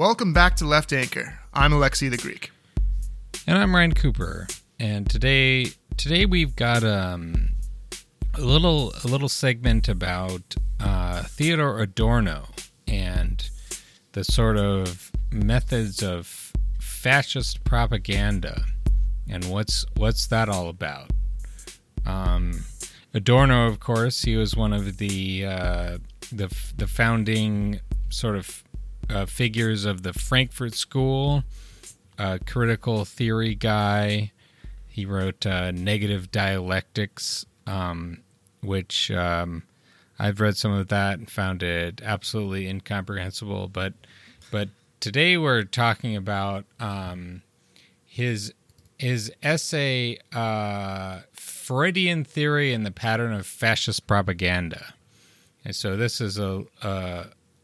Welcome back to Left Anchor. I'm Alexi the Greek. And I'm Ryan Cooper. And today we've got a little segment about Theodor Adorno and the sort of methods of fascist propaganda and what's that all about. Adorno, of course, he was one of the founding sort of figures of the Frankfurt School, a critical theory guy. He wrote Negative Dialectics, which I've read some of that and found it absolutely incomprehensible. But today we're talking about his essay, Freudian Theory and the Pattern of Fascist Propaganda. And so this is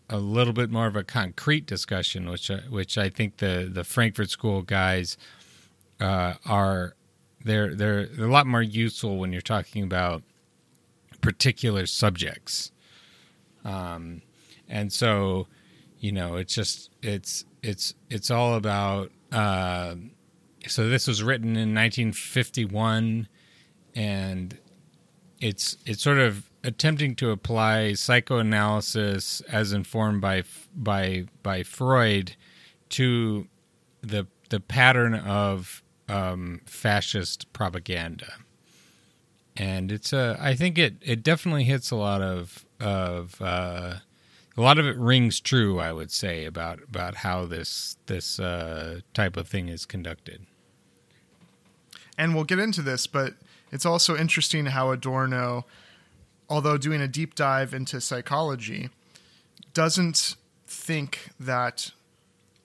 a little bit more of a concrete discussion, which I think the Frankfurt School guys are a lot more useful when you're talking about particular subjects. And so, you know, it's all about, so this was written in 1951, and it's sort of attempting to apply psychoanalysis as informed by Freud to the pattern of fascist propaganda, and it's I think it definitely hits a lot of it rings true, I would say, about how this type of thing is conducted. And we'll get into this, but it's also interesting how Adorno, although doing a deep dive into psychology, doesn't think that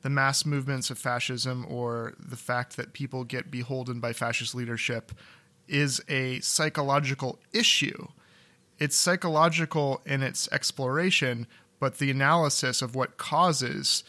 the mass movements of fascism or the fact that people get beholden by fascist leadership is a psychological issue. It's psychological in its exploration, but the analysis of what causes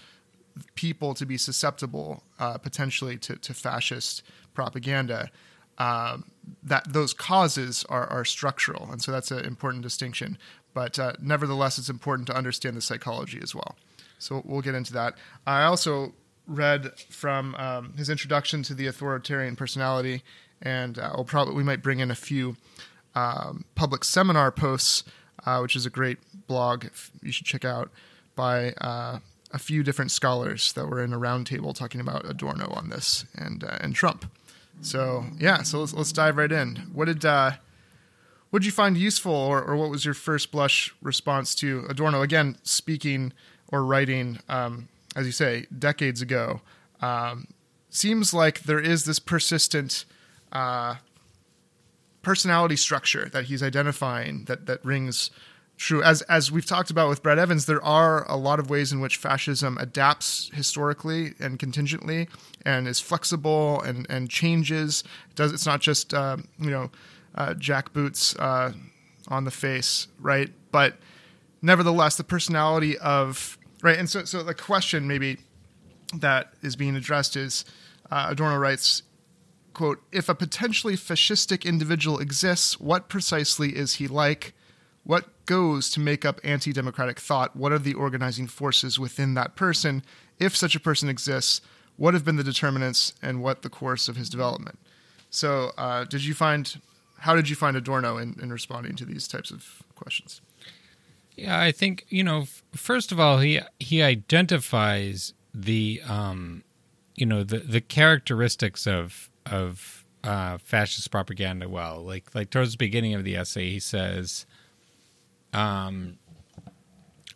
people to be susceptible potentially to fascist propaganda, that those causes are structural. And so that's an important distinction. But nevertheless, it's important to understand the psychology as well. So we'll get into that. I also read from his introduction to the authoritarian personality, and we might bring in a few public seminar posts, which is a great blog you should check out, by a few different scholars that were in a roundtable talking about Adorno on this and Trump. So yeah, so let's dive right in. What did you find useful, or what was your first blush response to Adorno? Again, speaking or writing, as you say, decades ago, seems like there is this persistent personality structure that he's identifying that rings true. As we've talked about with Brad Evans, there are a lot of ways in which fascism adapts historically and contingently, and is flexible and changes. It's not just jackboots on the face, right? But nevertheless, the personality of right, and so the question maybe that is being addressed is, Adorno writes, quote, "If a potentially fascistic individual exists, what precisely is he like? What goes to make up anti-democratic thought? What are the organizing forces within that person? If such a person exists, what have been the determinants, and what the course of his development?" So how did you find Adorno in responding to these types of questions? Yeah, I think, first of all, he identifies the characteristics of fascist propaganda well. Like towards the beginning of the essay, he says,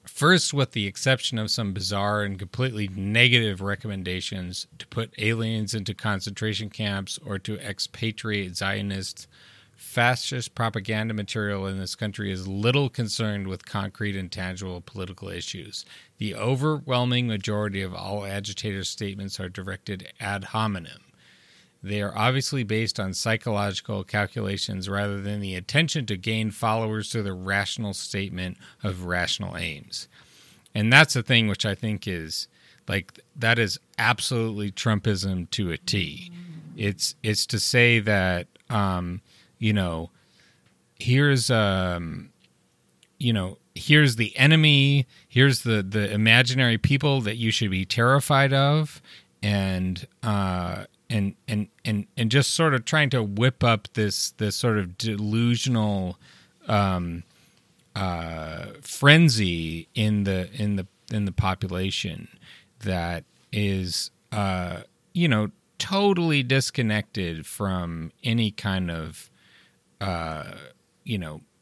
first, with the exception of some bizarre and completely negative recommendations to put aliens into concentration camps or to expatriate Zionists, fascist propaganda material in this country is little concerned with concrete and tangible political issues. The overwhelming majority of all agitators' statements are directed ad hominem. They are obviously based on psychological calculations rather than the intention to gain followers through the rational statement of rational aims. And that's the thing which I think is, that is absolutely Trumpism to a T. It's to say that, here's you know, here's the enemy, here's the imaginary people that you should be terrified of, and just sort of trying to whip up this sort of delusional frenzy in the population that is totally disconnected from any kind of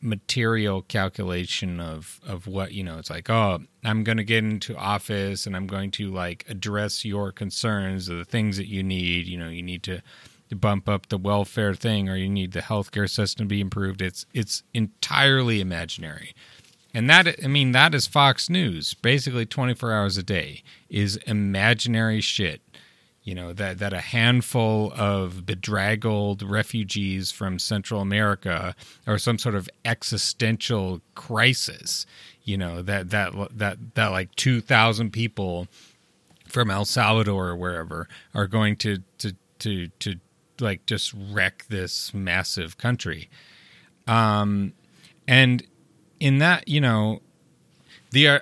material calculation of what, it's like, oh, I'm going to get into office and I'm going to like address your concerns or the things that you need, you need to bump up the welfare thing, or you need the healthcare system to be improved. It's entirely imaginary. And that is Fox News, basically 24 hours a day is imaginary shit. That a handful of bedraggled refugees from Central America or some sort of existential crisis, that like 2,000 people from El Salvador or wherever are going to like just wreck this massive country. And in that,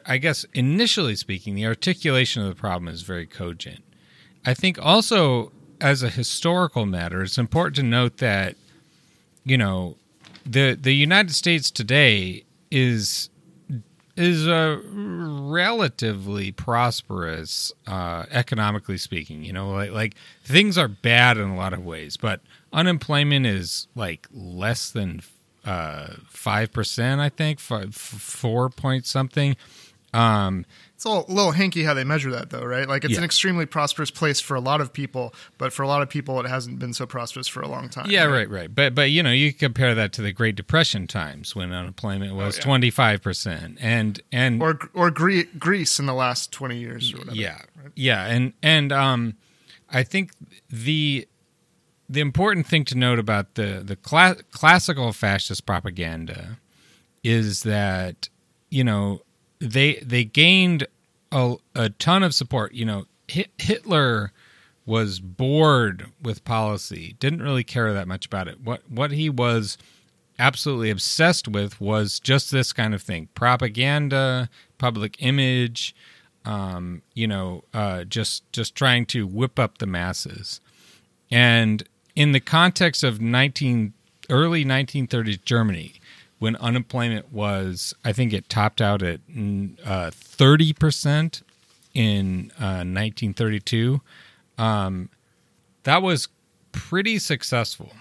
I guess initially speaking, the articulation of the problem is very cogent. I think also, as a historical matter, it's important to note that, the United States today is a relatively prosperous, economically speaking. Like things are bad in a lot of ways, but unemployment is like less than 5%. I think 4 point something. It's a little hinky how they measure that, though, right? Like, it's an extremely prosperous place for a lot of people, but for a lot of people, it hasn't been so prosperous for a long time. Yeah, right. But you compare that to the Great Depression times when unemployment was 25%, and or Greece in the last 20 years or whatever. Yeah, right? Yeah, and I think the important thing to note about the classical fascist propaganda is that they gained a ton of support. Hitler was bored with policy, didn't really care that much about it. What he was absolutely obsessed with was just this kind of thing: propaganda, public image, just trying to whip up the masses. And in the context of early 1930s Germany, when unemployment was, I think it topped out at 30% in 1932. That was pretty successful.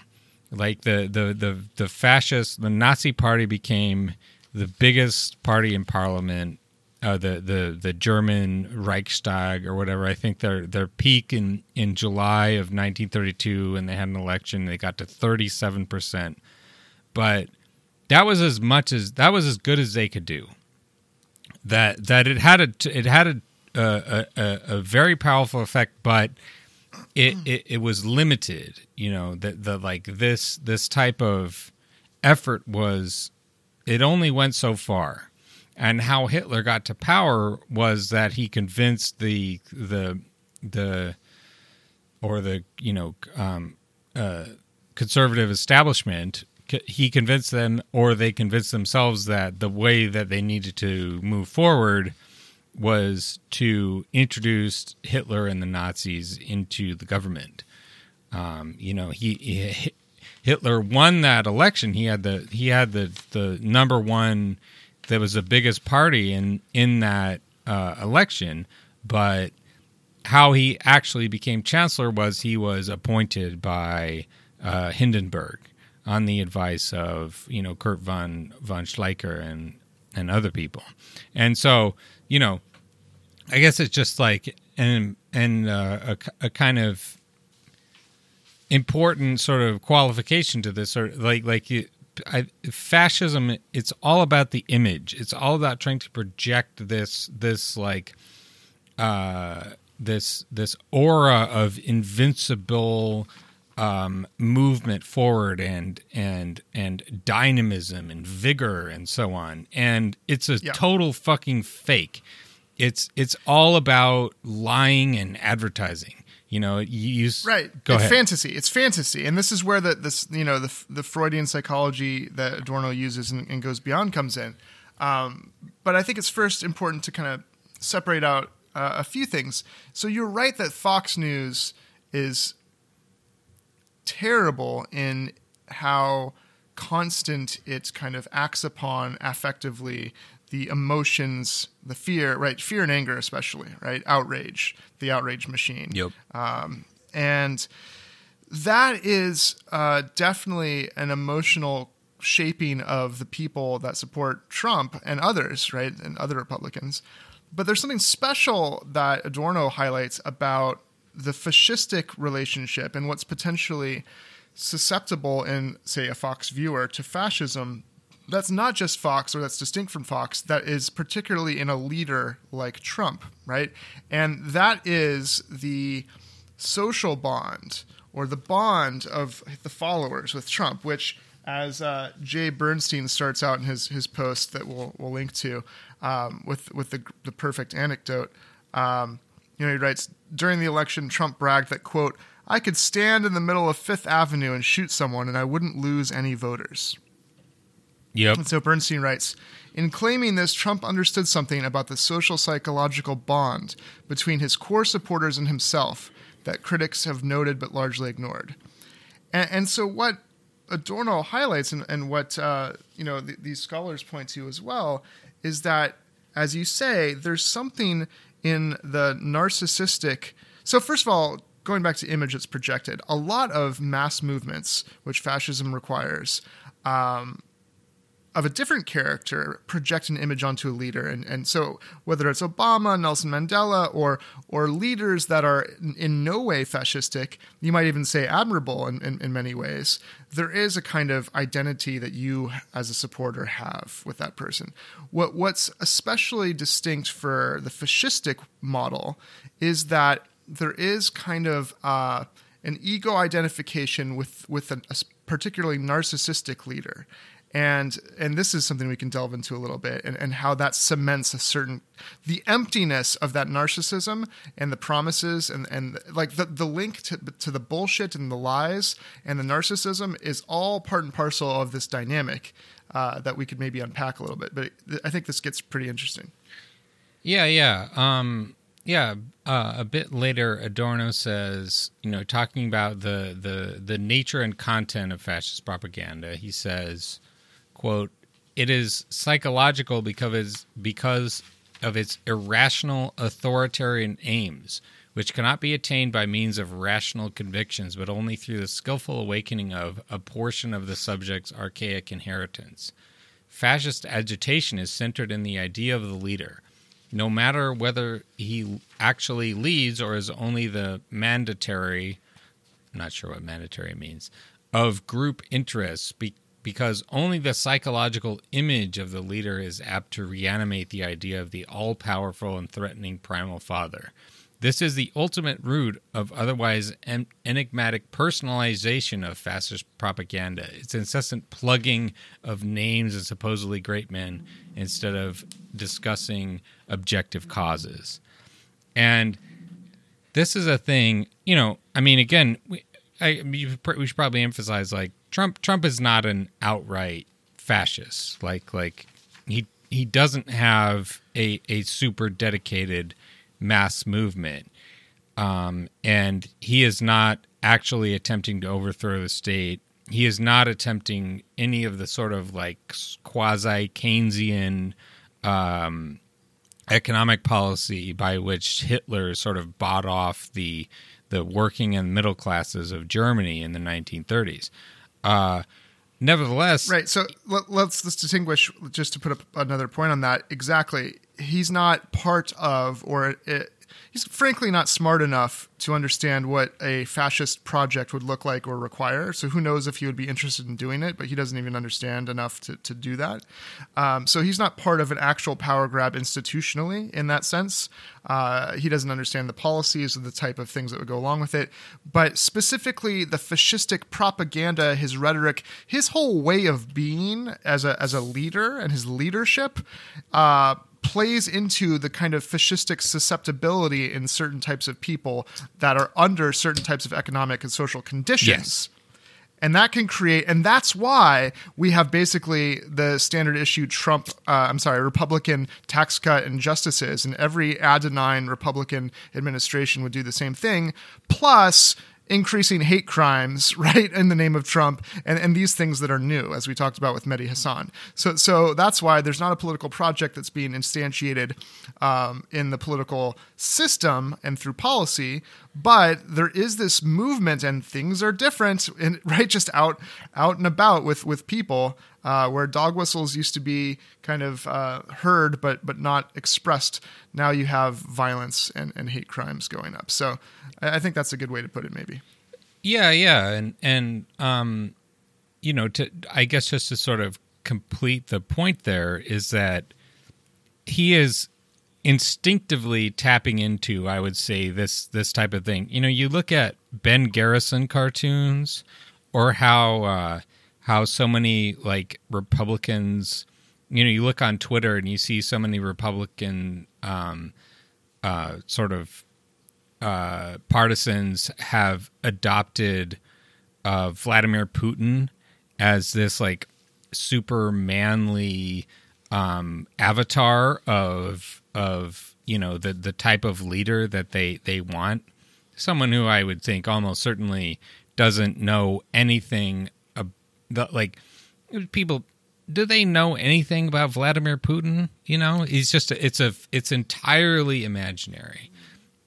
Like the fascist, the Nazi Party became the biggest party in Parliament. The German Reichstag or whatever. I think their peak in July of 1932, and they had an election. They got to 37%, but that was as good as they could do. That it had a very powerful effect, but it was limited. This type of effort it only went so far. And how Hitler got to power was that he convinced the conservative establishment. He convinced them, or they convinced themselves, that the way that they needed to move forward was to introduce Hitler and the Nazis into the government. Hitler won that election. He had the number one, that was the biggest party in that election, but how he actually became chancellor was he was appointed by Hindenburg, on the advice of, Kurt von Schleicher and other people. And so, I guess it's just like a kind of important sort of qualification to this, or fascism, it's all about the image. It's all about trying to project this aura of invincible movement forward and dynamism and vigor and so on. And it's a total fucking fake. It's all about lying and advertising. Go ahead. Fantasy. It's fantasy, and this is where the Freudian psychology that Adorno uses and goes beyond comes in. But I think it's first important to kind of separate out a few things. So you're right that Fox News is terrible in how constant it kind of acts upon affectively the emotions, the fear, right? Fear and anger especially, right? Outrage, the outrage machine. Yep. And that is definitely an emotional shaping of the people that support Trump and others, right? And other Republicans. But there's something special that Adorno highlights about the fascistic relationship and what's potentially susceptible in, say, a Fox viewer to fascism. That's not just Fox, or that's distinct from Fox. That is particularly in a leader like Trump, right? And that is the social bond, or the bond of the followers with Trump, which, as Jay Bernstein starts out in his post that we'll link to, with the perfect anecdote, he writes, during the election, Trump bragged that, quote, "I could stand in the middle of Fifth Avenue and shoot someone and I wouldn't lose any voters." Yep. And so Bernstein writes, in claiming this, Trump understood something about the social psychological bond between his core supporters and himself that critics have noted but largely ignored. And so what Adorno highlights, and what these scholars point to as well, is that, as you say, there's something in the narcissistic. So first of all, going back to image that's projected, a lot of mass movements, which fascism requires, of a different character, project an image onto a leader. And so whether it's Obama, Nelson Mandela, or leaders that are in no way fascistic, you might even say admirable in many ways, there is a kind of identity that you as a supporter have with that person. What's especially distinct for the fascistic model is that there is kind of an ego identification with a particularly narcissistic leader. And this is something we can delve into a little bit, and how that cements the emptiness of that narcissism and the promises and like the link to the bullshit and the lies and the narcissism is all part and parcel of this dynamic that we could maybe unpack a little bit. But I think this gets pretty interesting. Yeah. A bit later, Adorno says, talking about the nature and content of fascist propaganda, he says, quote, "It is psychological because of its irrational authoritarian aims, which cannot be attained by means of rational convictions, but only through the skillful awakening of a portion of the subject's archaic inheritance. Fascist agitation is centered in the idea of the leader, no matter whether he actually leads or is only the mandatory," I'm not sure what mandatory means, "of group interests, because only the psychological image of the leader is apt to reanimate the idea of the all-powerful and threatening primal father. This is the ultimate root of otherwise enigmatic personalization of fascist propaganda, its incessant plugging of names and supposedly great men instead of discussing objective causes." And this is a thing, again, we should probably emphasize, like, Trump is not an outright fascist. Like he doesn't have a super dedicated mass movement, and he is not actually attempting to overthrow the state. He is not attempting any of the sort of like quasi-Keynesian economic policy by which Hitler sort of bought off the working and middle classes of Germany in the 1930s. Nevertheless, right. So let's distinguish, just to put up another point on that. Exactly, he's not part of, he's frankly not smart enough to understand what a fascist project would look like or require. So who knows if he would be interested in doing it? But he doesn't even understand enough to do that. So he's not part of an actual power grab institutionally in that sense. He doesn't understand the policies or the type of things that would go along with it. But specifically, the fascistic propaganda, his rhetoric, his whole way of being as a leader and his leadership, plays into the kind of fascistic susceptibility in certain types of people that are under certain types of economic and social conditions. Yes. And that can create, and that's why we have basically the standard issue Republican tax cut injustices, and every adenine Republican administration would do the same thing, plus increasing hate crimes, right, in the name of Trump, and these things that are new, as we talked about with Mehdi Hassan. So that's why there's not a political project that's being instantiated in the political system and through policy, but there is this movement, and things are different, and right, just out and about with people, where dog whistles used to be kind of heard but not expressed. Now you have violence and hate crimes going up. So I think that's a good way to put it, maybe. Yeah, and you know, I guess just to sort of complete the point there is that he is instinctively tapping into, I would say, this type of thing. You know, you look at Ben Garrison cartoons, or how so many, like, Republicans, you know, you look on Twitter and you see so many Republican partisans have adopted Vladimir Putin as this, like, super manly avatar of you know, the type of leader that they want. Someone who I would think almost certainly doesn't know anything do they know anything about Vladimir Putin? You know, he's just, it's entirely imaginary.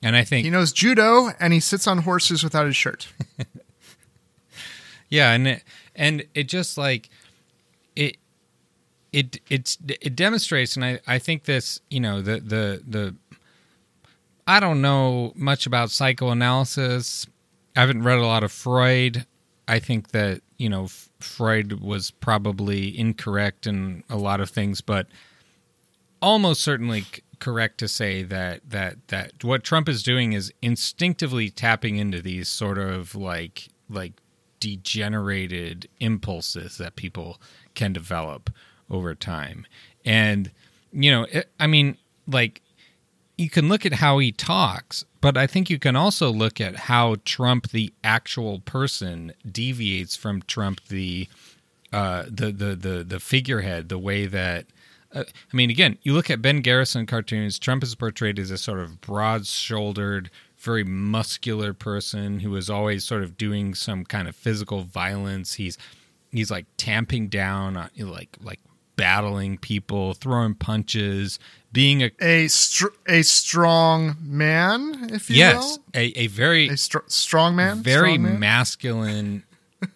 And I think he knows judo and he sits on horses without his shirt. Yeah. And it just, like, it demonstrates. And I think this, you know, the I don't know much about psychoanalysis. I haven't read a lot of Freud. I think that, you know, Freud was probably incorrect in a lot of things, but almost certainly correct to say that what Trump is doing is instinctively tapping into these sort of like degenerated impulses that people can develop over time. And, you know, you can look at how he talks, but I think you can also look at how Trump, the actual person, deviates from Trump, the figurehead, the way that, again, you look at Ben Garrison cartoons, Trump is portrayed as a sort of broad-shouldered, very muscular person who is always sort of doing some kind of physical violence. He's like tamping down on, like battling people, throwing punches, being a strong man, if you will. a very strong man. Masculine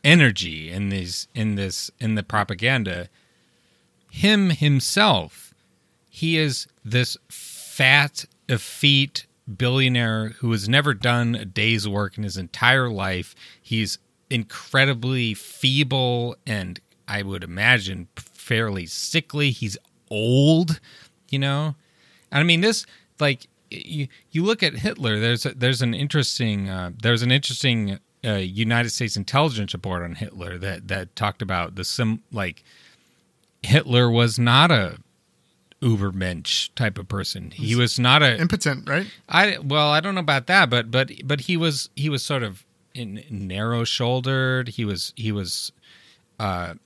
energy in the propaganda. He is this fat, effete billionaire who has never done a day's work in his entire life. He's incredibly feeble and, I would imagine, fairly sickly. He's old. You know, and I mean, this, like, you look at Hitler. There's an interesting United States intelligence report on Hitler that talked about Hitler was not a Ubermensch type of person. He was not impotent, right? I don't know about that, but he was sort of narrow shouldered. He was not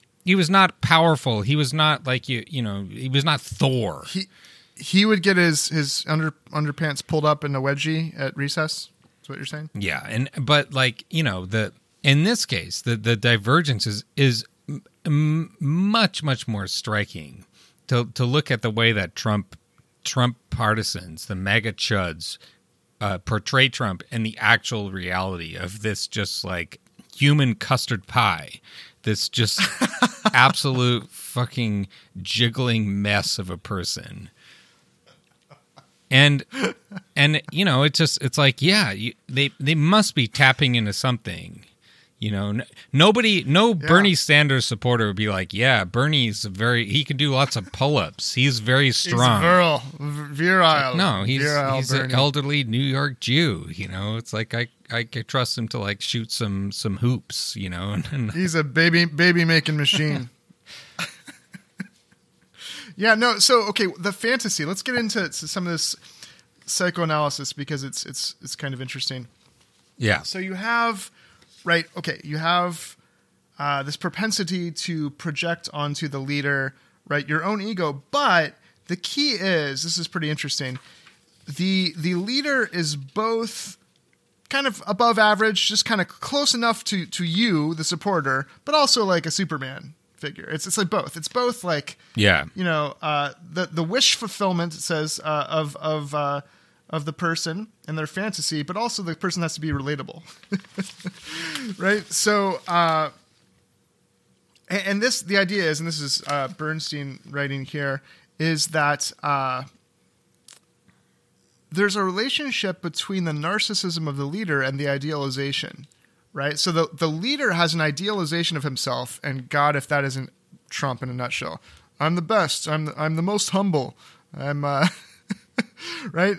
powerful. He was not like he was not Thor. He would get his underpants pulled up in a wedgie at recess. That's what you're saying? Yeah, in this case, the divergence is much, much more striking to look at the way that Trump partisans, the mega chuds, portray Trump and the actual reality of this just like human custard pie. This just absolute fucking jiggling mess of a person. And you know, they must be tapping into something. You know, Bernie Sanders supporter would be like, yeah, Bernie's he can do lots of pull-ups. He's very strong. He's virile. No, he's an elderly New York Jew. You know, it's like I could trust him to like shoot some hoops. You know, he's a baby making machine. Yeah, no. So okay, the fantasy. Let's get into some of this psychoanalysis because it's kind of interesting. Yeah. So you have. Right. Okay. You have this propensity to project onto the leader, right, your own ego. But the key is, this is pretty interesting, the leader is both kind of above average, just kind of close enough to you, the supporter, but also like a Superman figure. It's like both. It's both like, yeah, you know, the wish fulfillment, it says, of the person and their fantasy, but also the person has to be relatable. Right? So, and this, the idea is, and this is Bernstein writing here, is that there's a relationship between the narcissism of the leader and the idealization, right? So the leader has an idealization of himself, and God, if that isn't Trump in a nutshell. I'm the best. I'm the most humble. I'm... Right?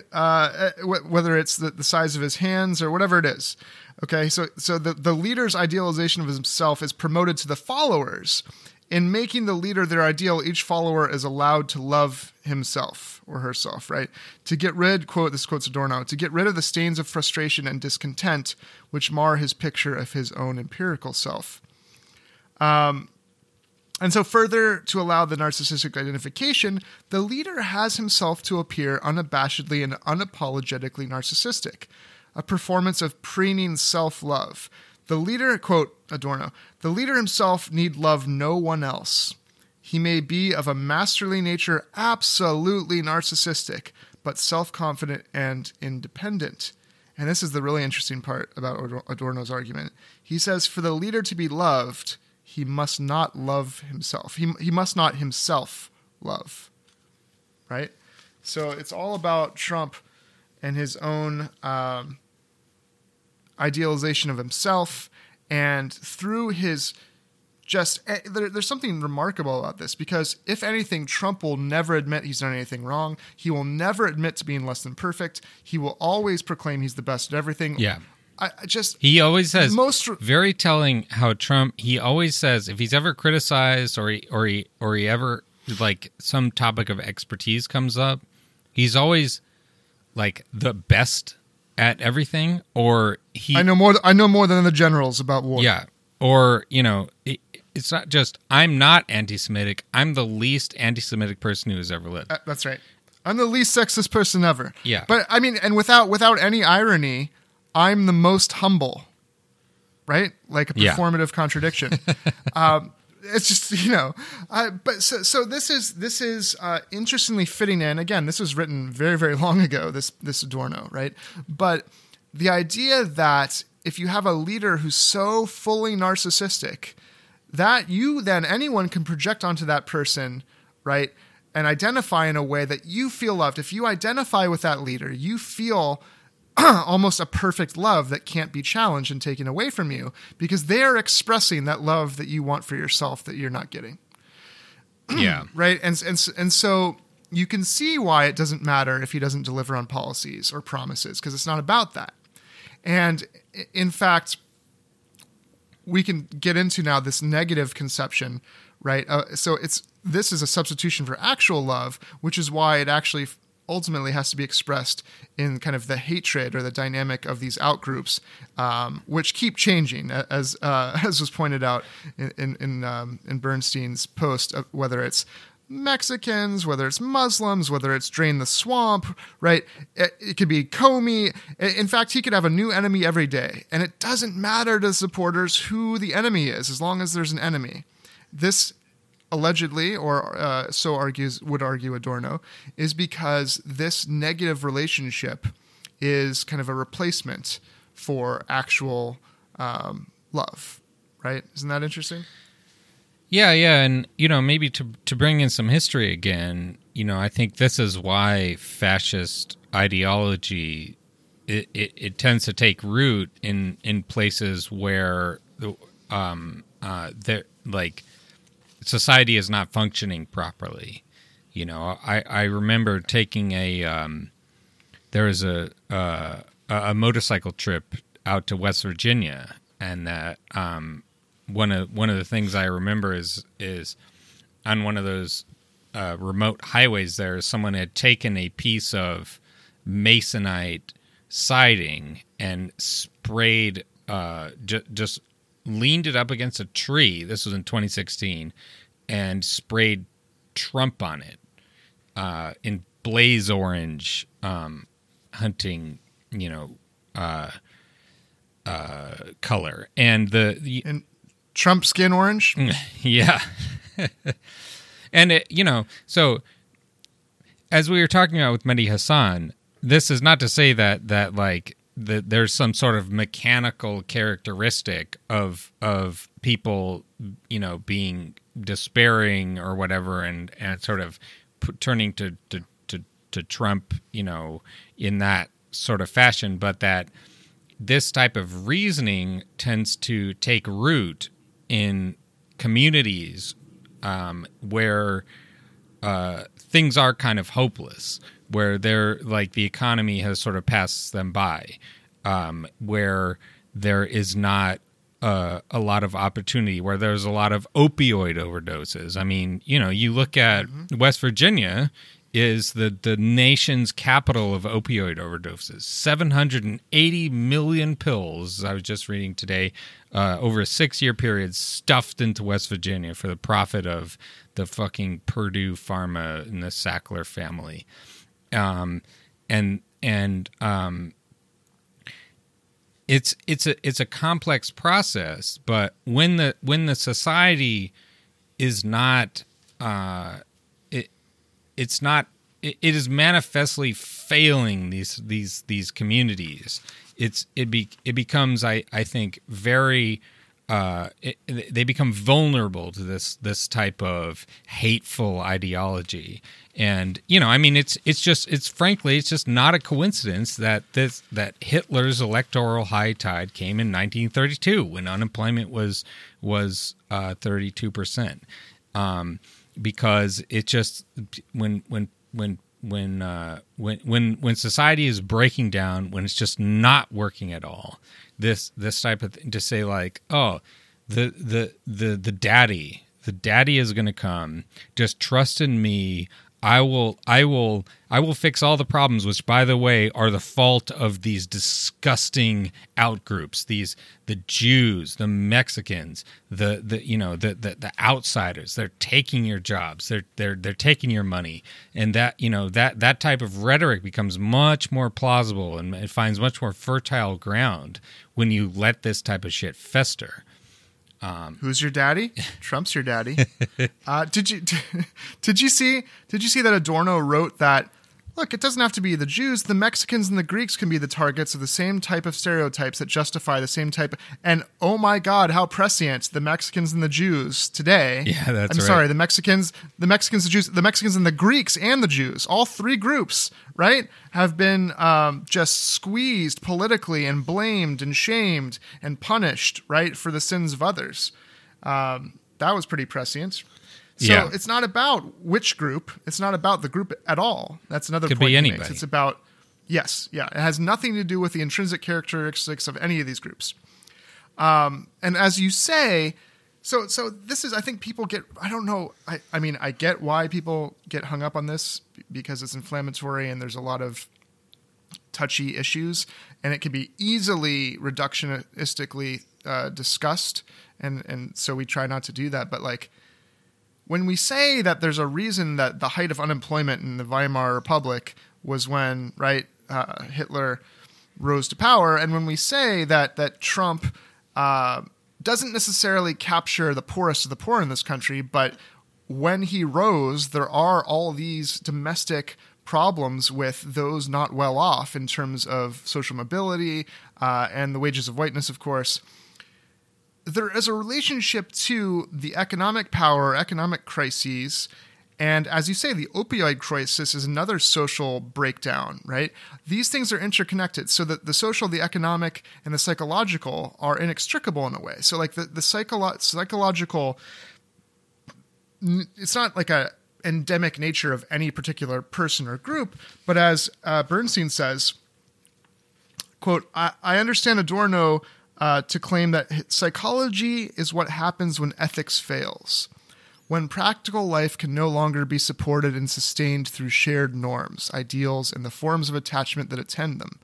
Whether it's the size of his hands or whatever it is. Okay. So the leader's idealization of himself is promoted to the followers. In making the leader their ideal, each follower is allowed to love himself or herself, right? To get rid, quote, this quotes Adorno, to get rid of the stains of frustration and discontent, which mar his picture of his own empirical self. And so further, to allow the narcissistic identification, the leader has himself to appear unabashedly and unapologetically narcissistic, a performance of preening self-love. The leader, quote Adorno, the leader himself need love no one else. He may be of a masterly nature, absolutely narcissistic, but self-confident and independent. And this is the really interesting part about Adorno's argument. He says, for the leader to be loved... he must not love himself. He must not himself love, right? So it's all about Trump and his own idealization of himself. And through his just... There's something remarkable about this, because if anything, Trump will never admit he's done anything wrong. He will never admit to being less than perfect. He will always proclaim he's the best at everything. Yeah. He always says, very telling how Trump, he always says if he's ever criticized or he ever, like, some topic of expertise comes up, he's always like the best at everything, or he... I know more than the generals about war. Yeah. Or, you know, it's not just, I'm not anti-Semitic, I'm the least anti-Semitic person who has ever lived. That's right. I'm the least sexist person ever. Yeah. But I mean, and without any irony... I'm the most humble, right? Like a performative contradiction. It's just, you know, but so this is interestingly fitting in. Again, this was written very, very long ago, this Adorno, right? But the idea that if you have a leader who's so fully narcissistic that anyone can project onto that person, right? And identify in a way that you feel loved. If you identify with that leader, you feel almost a perfect love that can't be challenged and taken away from you, because they are expressing that love that you want for yourself that you're not getting. Yeah. Right. And so you can see why it doesn't matter if he doesn't deliver on policies or promises, because it's not about that. And in fact, we can get into now this negative conception, right? This is a substitution for actual love, which is why it actually ultimately has to be expressed in kind of the hatred or the dynamic of these outgroups, which keep changing, as was pointed out in Bernstein's post, whether it's Mexicans, whether it's Muslims, whether it's Drain the Swamp, right? It could be Comey. In fact, he could have a new enemy every day, and it doesn't matter to supporters who the enemy is, as long as there's an enemy. This allegedly, or would argue Adorno, is because this negative relationship is kind of a replacement for actual love, right? Isn't that interesting? Yeah, and, you know, maybe to bring in some history again, you know, I think this is why fascist ideology, it tends to take root in places where society is not functioning properly. You know, I remember taking a motorcycle trip out to West Virginia, and that one of the things I remember is on one of those remote highways there, someone had taken a piece of masonite siding and sprayed just leaned it up against a tree. This was in 2016, and sprayed Trump on it in blaze orange, hunting, color, and the and Trump skin orange. Yeah, and it, so as we were talking about with Mehdi Hassan, this is not to say that like. That there's some sort of mechanical characteristic of people, being despairing or whatever, and sort of turning to Trump, in that sort of fashion. But that this type of reasoning tends to take root in communities where things are kind of hopeless. Where they're like the economy has sort of passed them by, where there is not a lot of opportunity, where there's a lot of opioid overdoses. I mean, you look at West Virginia is the nation's capital of opioid overdoses. 780 million pills, I was just reading today, over a 6-year period stuffed into West Virginia for the profit of the fucking Purdue Pharma and the Sackler family. It's a complex process, but when the society is not it is manifestly failing these communities. It becomes I think very they become vulnerable to this type of hateful ideology. And, it's just not a coincidence that Hitler's electoral high tide came in 1932 when unemployment was 32%, because it just when society is breaking down, when it's just not working at all, this type of thing to say like, oh, the daddy is going to come, just trust in me. I will fix all the problems, which, by the way, are the fault of these disgusting outgroups, the Jews, the Mexicans, the outsiders. They're taking your jobs, they're taking your money, and that type of rhetoric becomes much more plausible, and it finds much more fertile ground when you let this type of shit fester. Who's your daddy? Trump's your daddy. Did you see that Adorno wrote that, look, it doesn't have to be the Jews. The Mexicans and the Greeks can be the targets of the same type of stereotypes that justify the same type. And oh my God, how prescient, the Mexicans and the Jews today. Yeah, that's right. I'm sorry, the Mexicans, the Jews, the Mexicans and the Greeks and the Jews, all three groups, right, have been just squeezed politically and blamed and shamed and punished, right, for the sins of others. That was pretty prescient. So It's not about which group. It's not about the group at all. That's another point he makes. It's about, it has nothing to do with the intrinsic characteristics of any of these groups. And as you say, so this is, I think people get, I don't know, I mean, I get why people get hung up on this because it's inflammatory and there's a lot of touchy issues and it can be easily reductionistically discussed. And so we try not to do that. But like, when we say that there's a reason that the height of unemployment in the Weimar Republic was when, right, Hitler rose to power, and when we say that Trump doesn't necessarily capture the poorest of the poor in this country, but when he rose, there are all these domestic problems with those not well off in terms of social mobility and the wages of whiteness, of course. There is a relationship to the economic power, economic crises, and as you say, the opioid crisis is another social breakdown, right? These things are interconnected so that the social, the economic, and the psychological are inextricable in a way. So like the psychological, it's not like a endemic nature of any particular person or group, but as Bernstein says, quote, I understand Adorno to claim that psychology is what happens when ethics fails, when practical life can no longer be supported and sustained through shared norms, ideals, and the forms of attachment that attend them.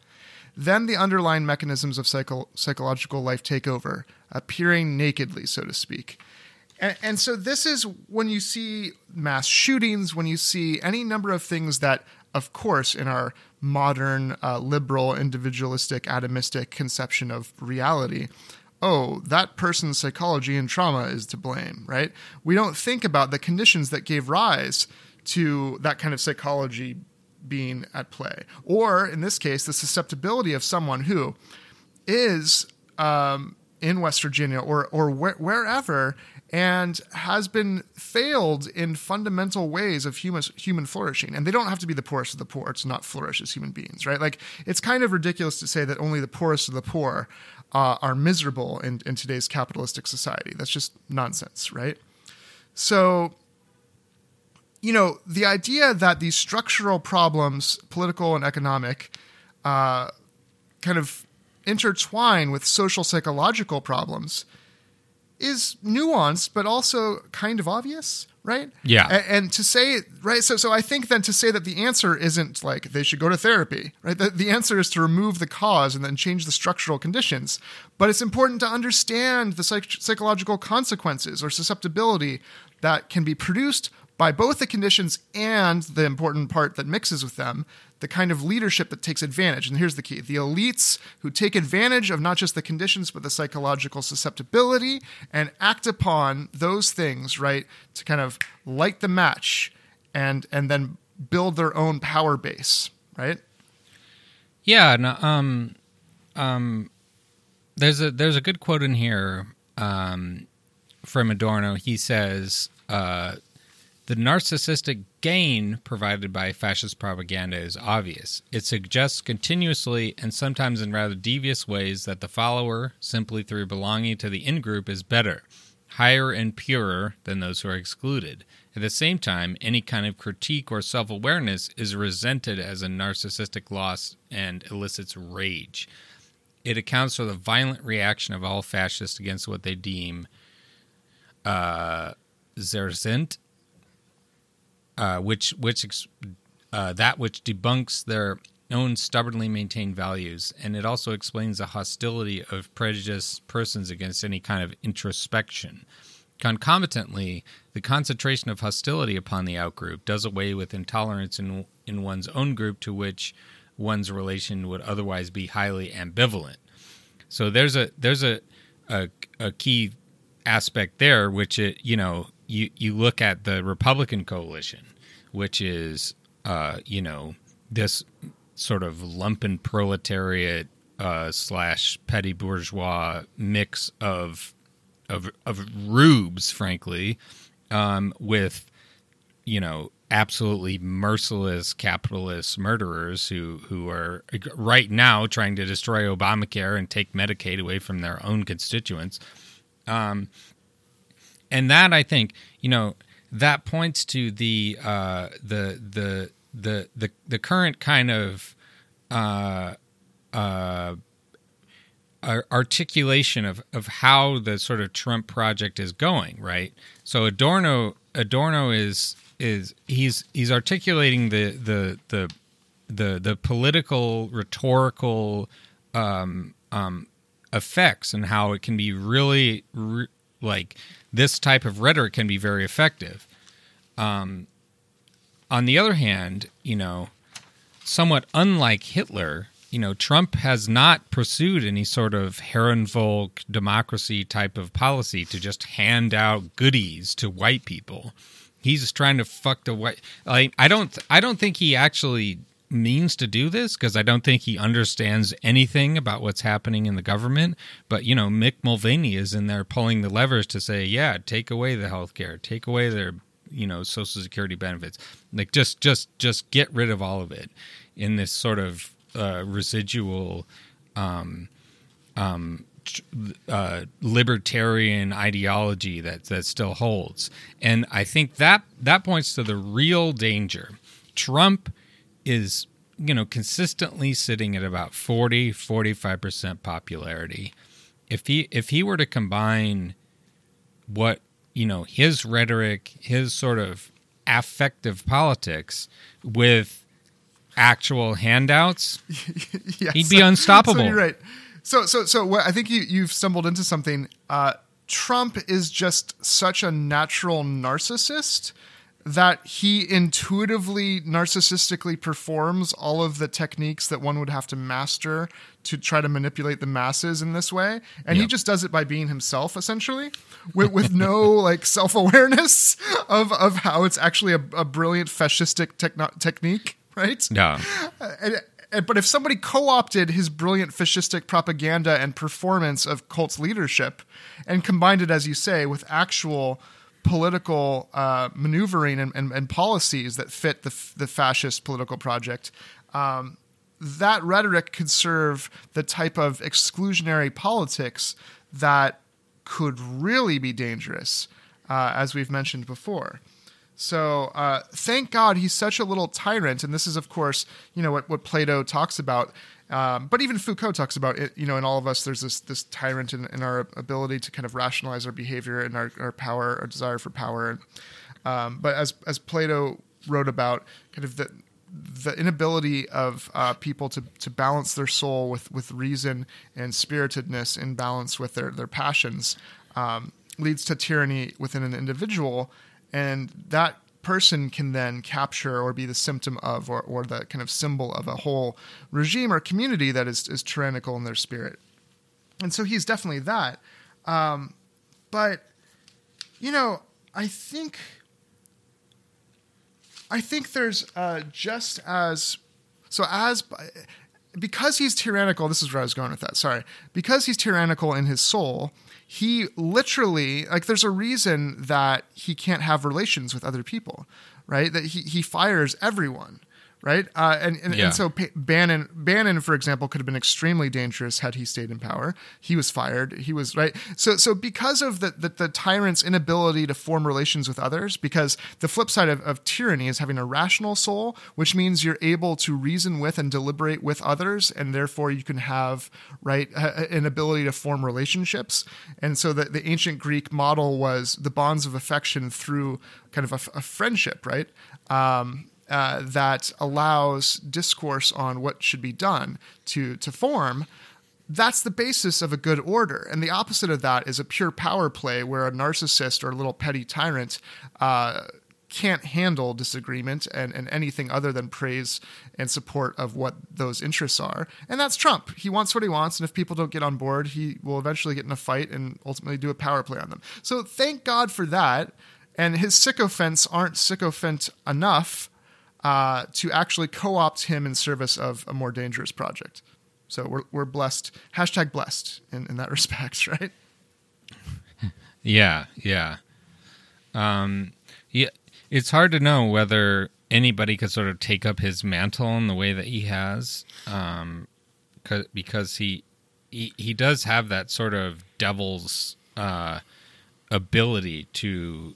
Then the underlying mechanisms of psychological life take over, appearing nakedly, so to speak. And so this is when you see mass shootings, when you see any number of things that, of course, in our modern liberal, individualistic, atomistic conception of reality, oh, that person's psychology and trauma is to blame, right? We don't think about the conditions that gave rise to that kind of psychology being at play. Or, in this case, the susceptibility of someone who is in West Virginia or wherever and has been failed in fundamental ways of human flourishing. And they don't have to be the poorest of the poor to not flourish as human beings, right? Like, it's kind of ridiculous to say that only the poorest of the poor are miserable in today's capitalistic society. That's just nonsense, right? So, you know, the idea that these structural problems, political and economic, kind of intertwine with social psychological problems is nuanced, but also kind of obvious, right? Yeah. And to say, right, so I think then to say that the answer isn't like they should go to therapy, right? The answer is to remove the cause and then change the structural conditions. But it's important to understand the psychological consequences or susceptibility that can be produced by both the conditions and the important part that mixes with them, the kind of leadership that takes advantage. And here's the key. The elites who take advantage of not just the conditions, but the psychological susceptibility and act upon those things, right, to kind of light the match and then build their own power base, right? Yeah. No, there's a good quote in here from Adorno. He says, the narcissistic gain provided by fascist propaganda is obvious. It suggests continuously and sometimes in rather devious ways that the follower, simply through belonging to the in-group, is better, higher and purer than those who are excluded. At the same time, any kind of critique or self-awareness is resented as a narcissistic loss and elicits rage. It accounts for the violent reaction of all fascists against what they deem zersent, which debunks their own stubbornly maintained values, and it also explains the hostility of prejudiced persons against any kind of introspection. Concomitantly, the concentration of hostility upon the outgroup does away with intolerance in one's own group, to which one's relation would otherwise be highly ambivalent. So there's a key aspect there, which it, you know. You look at the Republican coalition, which is, this sort of lumpen proletariat slash petty bourgeois mix of rubes, frankly, with, absolutely merciless capitalist murderers who are right now trying to destroy Obamacare and take Medicaid away from their own constituents. And that, I think, that points to the current kind of articulation of how the sort of Trump project is going, right? So Adorno is he's articulating the political rhetorical effects and how it can be really this type of rhetoric can be very effective. On the other hand, somewhat unlike Hitler, Trump has not pursued any sort of Herrenvolk democracy type of policy to just hand out goodies to white people. He's just trying to fuck the white. Like, I don't think he actually means to do this, because I don't think he understands anything about what's happening in the government. But, Mick Mulvaney is in there pulling the levers to say, yeah, take away the health care, take away their, Social Security benefits. Like, just get rid of all of it in this sort of residual libertarian ideology that still holds. And I think that points to the real danger. Trump is, consistently sitting at about 40, 45% popularity. If he were to combine what, his rhetoric, his sort of affective politics with actual handouts, yes, he'd be unstoppable. So you're right. So I think you've stumbled into something. Trump is just such a natural narcissist that he intuitively, narcissistically performs all of the techniques that one would have to master to try to manipulate the masses in this way. And He just does it by being himself, essentially, with no like self-awareness of how it's actually a brilliant fascistic technique, right? Yeah. But if somebody co-opted his brilliant fascistic propaganda and performance of Colt's leadership and combined it, as you say, with actual political maneuvering and policies that fit the fascist political project, that rhetoric could serve the type of exclusionary politics that could really be dangerous, as we've mentioned before. So thank God he's such a little tyrant. And this is, of course, you know, what Plato talks about. But even Foucault talks about it, you know, in all of us, there's this tyrant in our ability to kind of rationalize our behavior and our power, our desire for power. But as Plato wrote about, kind of the inability of people to balance their soul with reason and spiritedness in balance with their passions leads to tyranny within an individual. And that person can then capture or be the symptom of or the kind of symbol of a whole regime or community that is tyrannical in their spirit. And so he's definitely that. But, you know, I think there's just as... So as... Because he's tyrannical... This is where I was going with that, sorry. Because he's tyrannical in his soul... He literally, like, there's a reason that he can't have relations with other people, right? That he fires everyone, right? And so Bannon, for example, could have been extremely dangerous had he stayed in power. He was fired. He was, right? So because of the tyrant's inability to form relations with others, because the flip side of tyranny is having a rational soul, which means you're able to reason with and deliberate with others, and therefore you can have, right, an ability to form relationships. And so the ancient Greek model was the bonds of affection through kind of a friendship, right? That allows discourse on what should be done to form. That's the basis of a good order. And the opposite of that is a pure power play where a narcissist or a little petty tyrant can't handle disagreement and anything other than praise and support of what those interests are. And that's Trump. He wants what he wants. And if people don't get on board, he will eventually get in a fight and ultimately do a power play on them. So thank God for that. And his sycophants aren't sycophant enough to actually co-opt him in service of a more dangerous project. So we're blessed, #blessed in that respect, right? Yeah. It's hard to know whether anybody could sort of take up his mantle in the way that he has, because he does have that sort of devil's ability to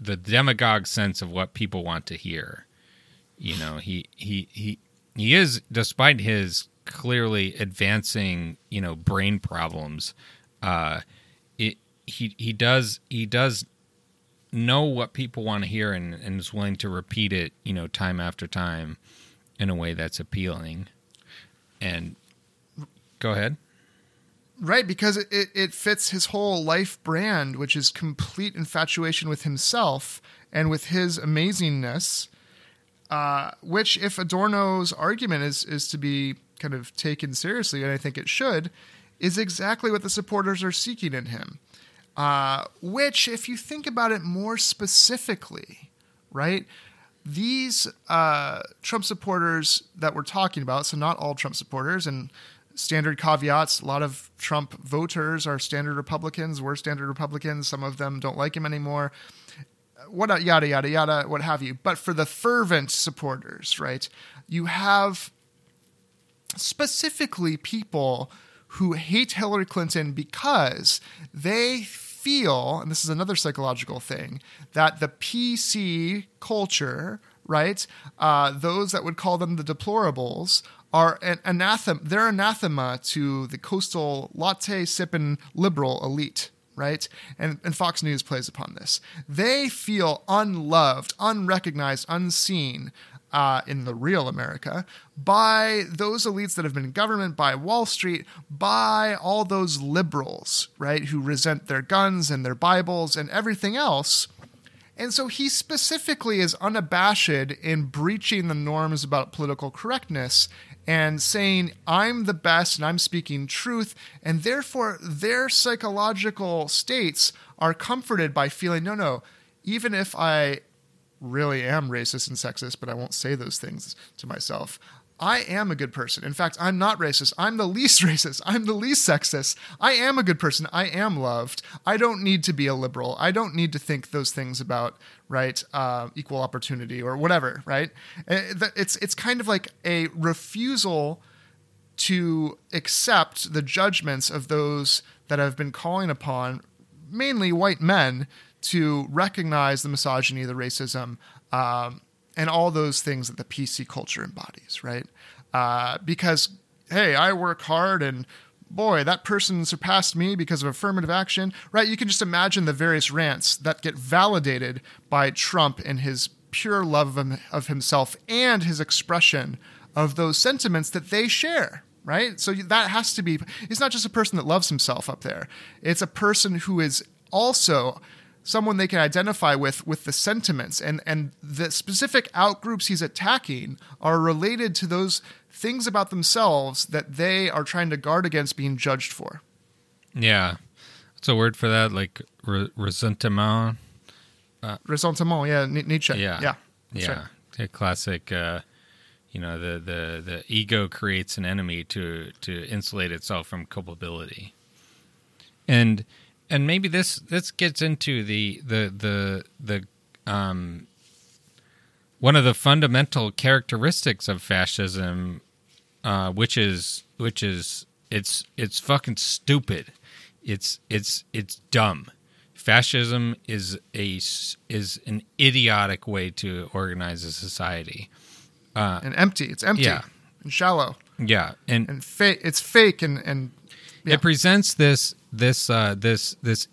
the demagogue sense of what people want to hear. You know, he is, despite his clearly advancing, you know, brain problems, he does know what people want to hear and is willing to repeat it, you know, time after time in a way that's appealing. And go ahead. Right, because it fits his whole life brand, which is complete infatuation with himself and with his amazingness. Which, if Adorno's argument is to be kind of taken seriously, and I think it should, is exactly what the supporters are seeking in him. Which, if you think about it more specifically, right, these Trump supporters that we're talking about, so not all Trump supporters, and standard caveats, a lot of Trump voters are standard Republicans, we're standard Republicans, some of them don't like him anymore, what yada yada yada, what have you. But for the fervent supporters, right, you have specifically people who hate Hillary Clinton because they feel, and this is another psychological thing, that the PC culture, right, those that would call them the deplorables, are they're anathema to the coastal latte sipping liberal elite. Right? And Fox News plays upon this. They feel unloved, unrecognized, unseen, in the real America, by those elites that have been in government, by Wall Street, by all those liberals, right, who resent their guns and their Bibles and everything else. And so he specifically is unabashed in breaching the norms about political correctness and saying, I'm the best and I'm speaking truth. And therefore, their psychological states are comforted by feeling, no, even if I really am racist and sexist, but I won't say those things to myself, I am a good person. In fact, I'm not racist. I'm the least racist. I'm the least sexist. I am a good person. I am loved. I don't need to be a liberal. I don't need to think those things about, right, equal opportunity or whatever, right? It's kind of like a refusal to accept the judgments of those that have been calling upon mainly white men to recognize the misogyny, the racism, and all those things that the PC culture embodies, right? Because, hey, I work hard and, boy, that person surpassed me because of affirmative action, right? You can just imagine the various rants that get validated by Trump and his pure love of himself and his expression of those sentiments that they share, right? So that has to be, it's not just a person that loves himself up there. It's a person who is also someone they can identify with the sentiments, and the specific outgroups he's attacking are related to those things about themselves that they are trying to guard against being judged for. Yeah. What's a word for that? Like resentment? Resentment, yeah. Nietzsche. Yeah. Right. A classic, the ego creates an enemy to insulate itself from culpability. And maybe this gets into the one of the fundamental characteristics of fascism, which is it's fucking stupid, it's dumb. Fascism is an idiotic way to organize a society. And empty. It's empty. Yeah. And shallow. Yeah. And it's fake and. Yeah. It presents this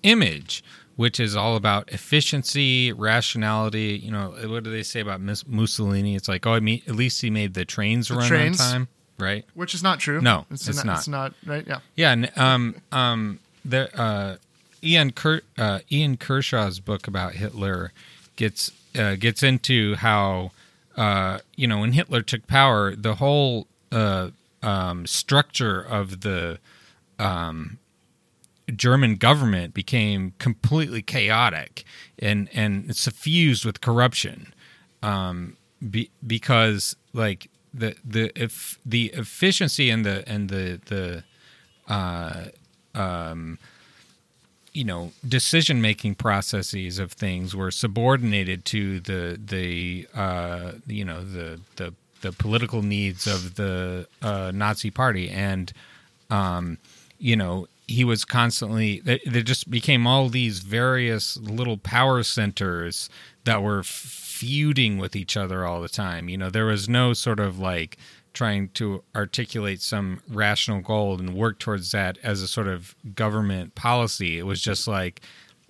image, which is all about efficiency, rationality. You know, what do they say about Mussolini? It's like, at least he made the trains run on time, right? Which is not true. No, it's not. It's not right. Yeah. Yeah. And, Ian Kershaw's book about Hitler gets into how when Hitler took power, the whole structure of the German government became completely chaotic and suffused with corruption, because like the efficiency and the decision making processes of things were subordinated to the political needs of the Nazi Party, and he was constantly, there just became all these various little power centers that were feuding with each other all the time. There was no sort of like trying to articulate some rational goal and work towards that as a sort of government policy. It was just like,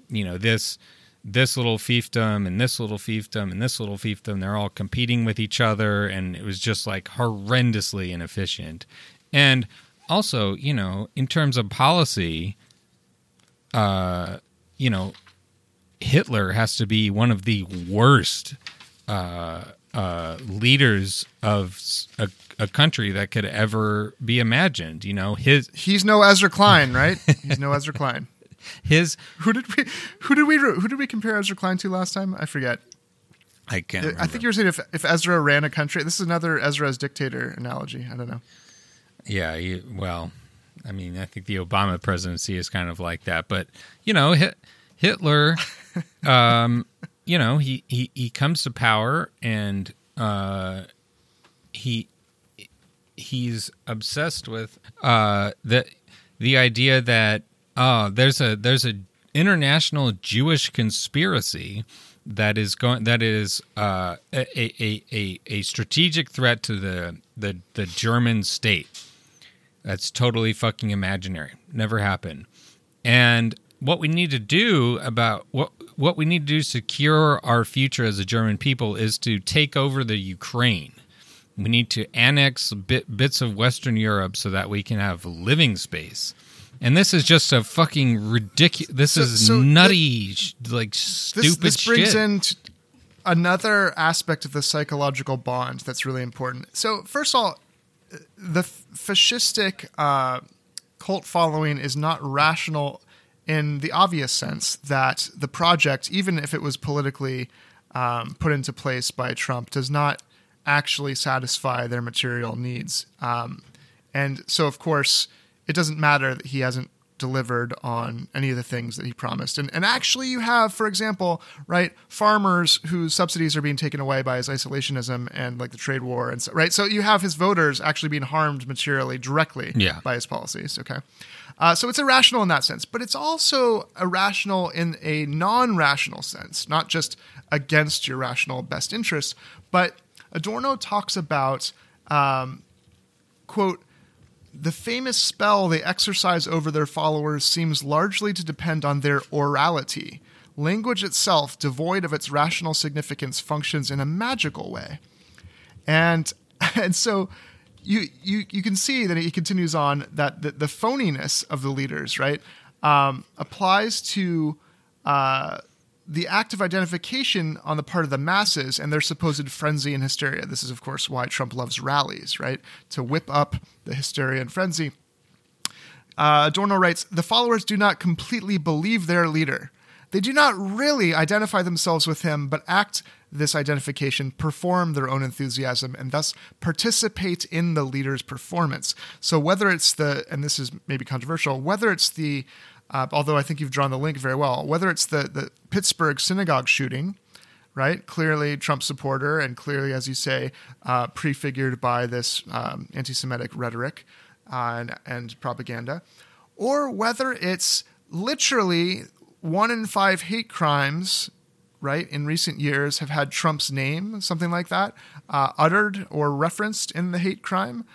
this little fiefdom and this little fiefdom and this little fiefdom, they're all competing with each other. And it was just like horrendously inefficient. And also, in terms of policy, Hitler has to be one of the worst leaders of a country that could ever be imagined. He's no Ezra Klein, right? He's no Ezra Klein. Who did we compare Ezra Klein to last time? I forget. I can't remember. I think you were saying if Ezra ran a country. This is another Ezra's dictator analogy. I don't know. Yeah, I think the Obama presidency is kind of like that. But, Hitler, he comes to power and he's obsessed with the idea that there's a international Jewish conspiracy that is a strategic threat to the German state. That's totally fucking imaginary. Never happened. And what we need to do about what we need to do to secure our future as a German people is to take over the Ukraine. We need to annex bits of Western Europe so that we can have living space. And this is just a fucking ridiculous. This is nutty, stupid shit. This brings in another aspect of the psychological bond that's really important. So, first of all, the fascistic cult following is not rational in the obvious sense that the project, even if it was politically put into place by Trump, does not actually satisfy their material needs. And so, of course, it doesn't matter that he hasn't delivered on any of the things that he promised. And actually you have, for example, right, farmers whose subsidies are being taken away by his isolationism and like the trade war. And so, right. So you have his voters actually being harmed materially directly by his policies. Okay. So it's irrational in that sense, but it's also irrational in a non-rational sense, not just against your rational best interest. But Adorno talks about, quote, the famous spell they exercise over their followers seems largely to depend on their orality. Language itself, devoid of its rational significance, functions in a magical way. And so you can see that he continues on that the phoniness of the leaders, right, applies to the act of identification on the part of the masses and their supposed frenzy and hysteria. This is, of course, why Trump loves rallies, right? To whip up the hysteria and frenzy. Adorno writes, the followers do not completely believe their leader. They do not really identify themselves with him, but act this identification, perform their own enthusiasm, and thus participate in the leader's performance. So whether it's the, and this is maybe controversial, whether it's the, although I think you've drawn the link very well, whether it's the Pittsburgh synagogue shooting, right? Clearly Trump supporter and clearly, as you say, prefigured by this anti-Semitic rhetoric and propaganda, or whether it's literally 1 in 5 hate crimes, right, in recent years have had Trump's name, something like that, uttered or referenced in the hate crime.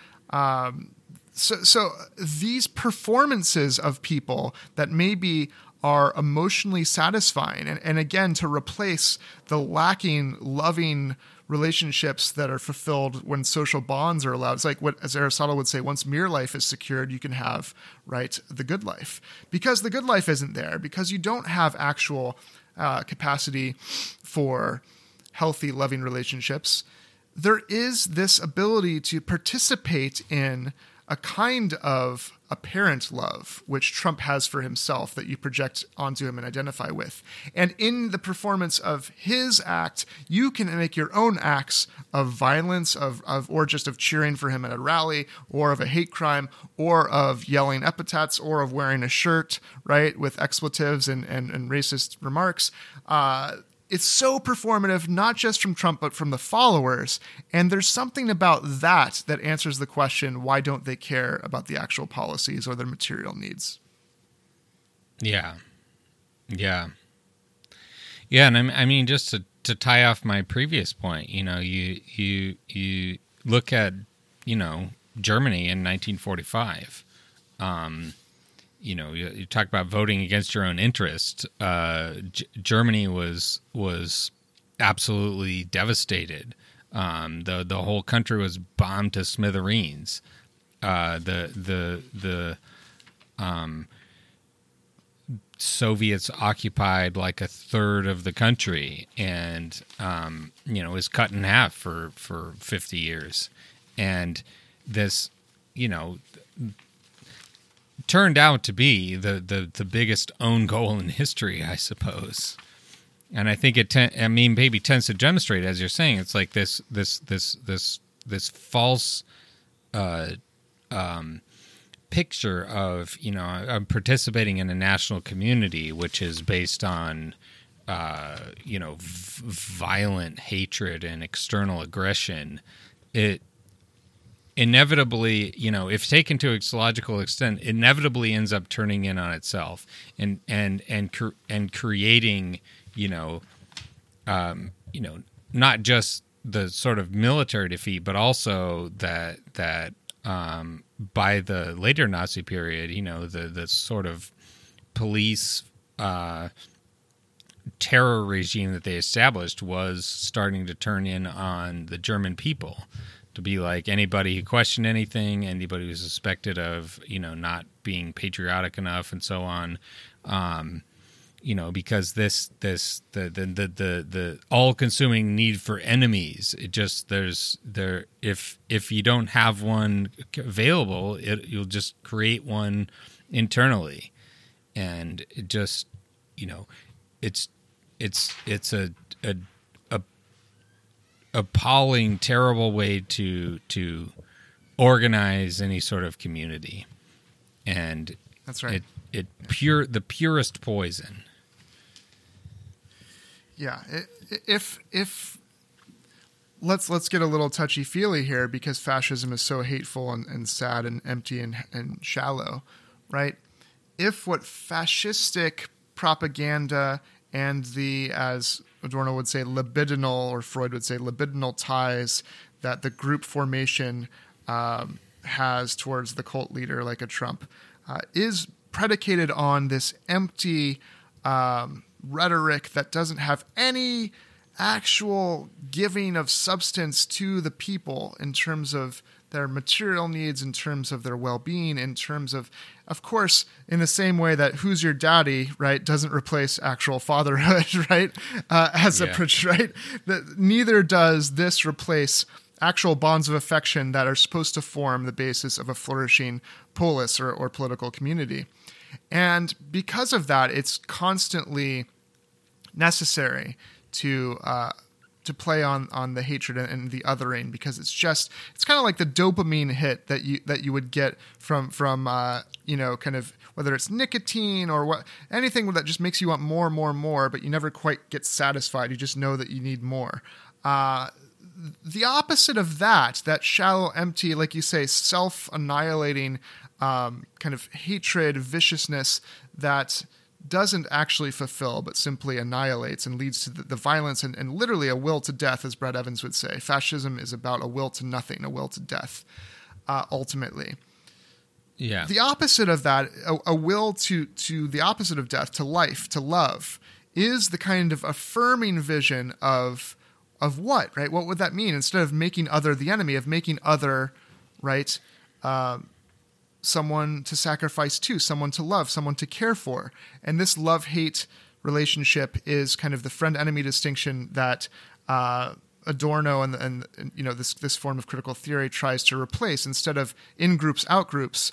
So these performances of people that maybe are emotionally satisfying, and again, to replace the lacking, loving relationships that are fulfilled when social bonds are allowed. It's like what, as Aristotle would say, once mere life is secured, you can have, right, the good life. Because the good life isn't there, because you don't have actual capacity for healthy, loving relationships, there is this ability to participate in a kind of apparent love, which Trump has for himself, that you project onto him and identify with. And in the performance of his act, you can make your own acts of violence, or just of cheering for him at a rally, or of a hate crime, or of yelling epithets, or of wearing a shirt, right, with expletives and racist remarks. It's so performative, not just from Trump, but from the followers. And there's something about that that answers the question, why don't they care about the actual policies or their material needs? Yeah. And I mean, just to tie off my previous point, you know, you look at, you know, Germany in 1945, you know, you talk about voting against your own interest. Germany was absolutely devastated. The whole country was bombed to smithereens. The Soviets occupied like a third of the country, and you know, was cut in half for 50 years, and this, you know, turned out to be the biggest own goal in history, I suppose. And I think maybe tends to demonstrate, as you're saying, it's like this false picture of, you know, I'm participating in a national community, which is based on, you know, violent hatred and external aggression. It inevitably, you know, if taken to its logical extent, inevitably ends up turning in on itself and creating, you know, not just the sort of military defeat, but also that by the later Nazi period, you know, the sort of police terror regime that they established was starting to turn in on the German people, to be like anybody who questioned anything, anybody who suspected of, you know, not being patriotic enough and so on, you know, because the all-consuming need for enemies, it just, if you don't have one available, you'll just create one internally. And it just, you know, it's a appalling, terrible way to organize any sort of community. And that's right. The purest poison. Yeah. If let's get a little touchy feely here, because fascism is so hateful and sad and empty and shallow, right? If what fascistic propaganda and the, as Adorno would say, libidinal, or Freud would say libidinal ties that the group formation has towards the cult leader like a Trump is predicated on this empty rhetoric that doesn't have any actual giving of substance to the people in terms of their material needs, in terms of their well-being, in terms of course, in the same way that "Who's Your Daddy," right, doesn't replace actual fatherhood, right? Neither does this replace actual bonds of affection that are supposed to form the basis of a flourishing polis or political community. And because of that, it's constantly necessary to play on the hatred and the othering, because it's kind of like the dopamine hit that you would get from you know, kind of, whether it's nicotine or what, anything that just makes you want more, but you never quite get satisfied. You just know that you need more. The opposite of that shallow, empty, like you say, self-annihilating kind of hatred, viciousness that doesn't actually fulfill, but simply annihilates and leads to the violence and literally a will to death, as Brad Evans would say. Fascism is about a will to nothing, a will to death, ultimately. Yeah. The opposite of that, a will to the opposite of death, to life, to love, is the kind of affirming vision of what, right? What would that mean? Instead of making other the enemy, of making other, right, someone to sacrifice to, someone to love, someone to care for. And this love-hate relationship is kind of the friend-enemy distinction that Adorno and you know, this form of critical theory tries to replace. Instead of in groups, out groups,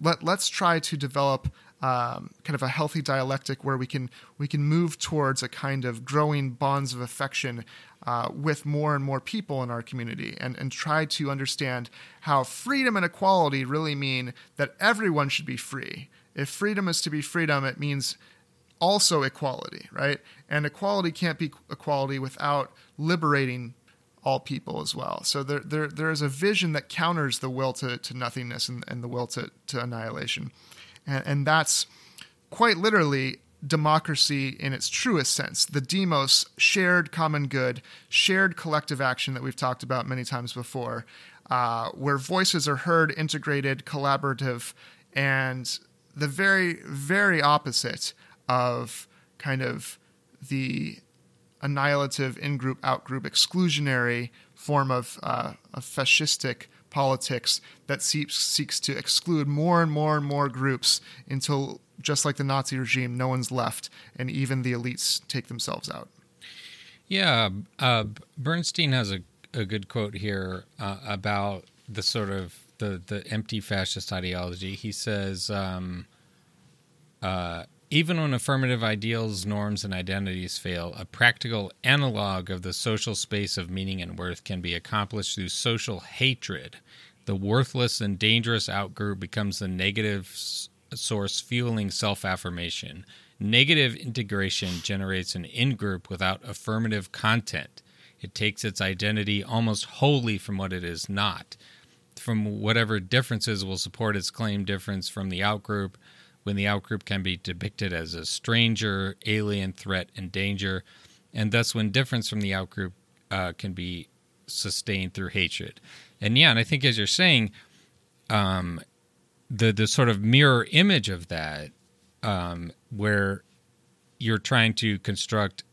let's try to develop kind of a healthy dialectic where we can move towards a kind of growing bonds of affection with more and more people in our community, and try to understand how freedom and equality really mean that everyone should be free. If freedom is to be freedom, it means also equality, right? And equality can't be equality without liberating all people as well. So there is a vision that counters the will to nothingness and the will to annihilation. And that's quite literally democracy in its truest sense. The demos, shared common good, shared collective action that we've talked about many times before, where voices are heard, integrated, collaborative, and the very, very opposite of kind of the annihilative in-group, out-group, exclusionary form of fascistic politics that seeks to exclude more and more and more groups until, just like the Nazi regime, no one's left, and even the elites take themselves out. Yeah, Bernstein has a good quote here about the sort of the empty fascist ideology. He says, even when affirmative ideals, norms, and identities fail, a practical analog of the social space of meaning and worth can be accomplished through social hatred. The worthless and dangerous outgroup becomes the negative source fueling self-affirmation. Negative integration generates an in-group without affirmative content. It takes its identity almost wholly from what it is not. From whatever differences will support its claim difference from the outgroup, when the outgroup can be depicted as a stranger, alien, threat, and danger, and thus when difference from the outgroup can be sustained through hatred. And yeah, and I think, as you're saying, the sort of mirror image of that where you're trying to construct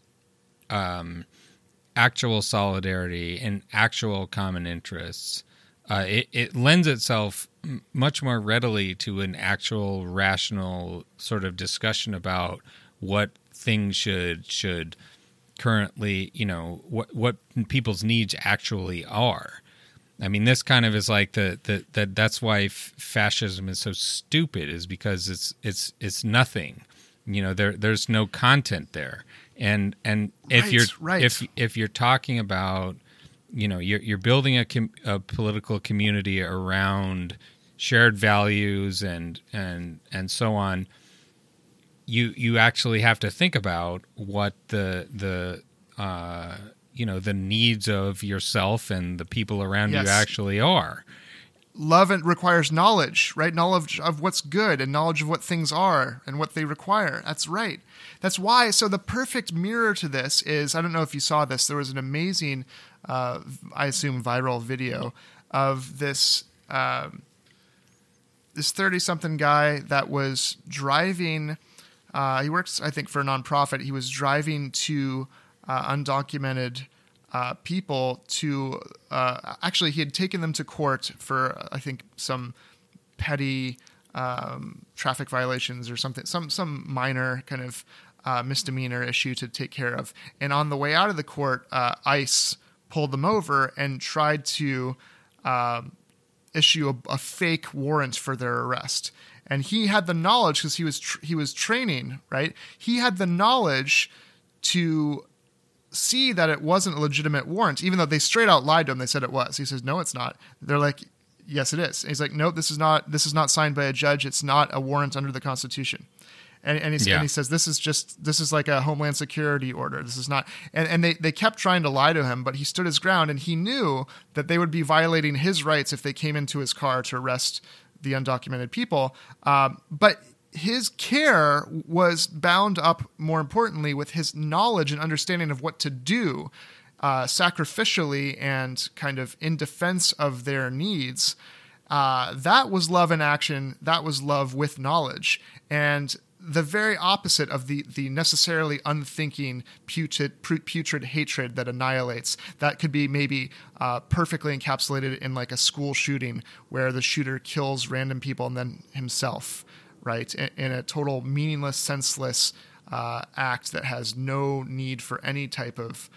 actual solidarity and actual common interests, it lends itself much more readily to an actual rational sort of discussion about what things should currently, you know, what people's needs actually are. I mean, this kind of is like that's why fascism is so stupid, is because it's nothing. You know, there's no content there. And if if you're talking about, you know, you're building a political community around shared values and so on, you actually have to think about what the you know, the needs of yourself and the people around you actually are. Love requires knowledge, right? Knowledge of what's good and knowledge of what things are and what they require. That's right. That's why. So the perfect mirror to this is, I don't know if you saw this, there was an amazing, I assume, viral video of this this 30-something guy that was driving. He works, I think, for a nonprofit. He was driving to undocumented people to actually, he had taken them to court for, I think, some petty traffic violations or something, some minor kind of misdemeanor issue to take care of. And on the way out of the court, ICE pulled them over and tried to issue a fake warrant for their arrest. And he had the knowledge, because he was training, right? He had the knowledge to see that it wasn't a legitimate warrant, even though they straight out lied to him. They said it was. He says, no, it's not. They're like, yes, it is. And he's like, no, this is not signed by a judge. It's not a warrant under the Constitution. And he says, this is like a Homeland Security order. This is not. And they kept trying to lie to him, but he stood his ground, and he knew that they would be violating his rights if they came into his car to arrest the undocumented people. But his care was bound up, more importantly, with his knowledge and understanding of what to do sacrificially and kind of in defense of their needs. That was love in action. That was love with knowledge. And the very opposite of the necessarily unthinking, putrid hatred that annihilates. That could be maybe perfectly encapsulated in like a school shooting where the shooter kills random people and then himself, right? In a total meaningless, senseless act that has no need for any type of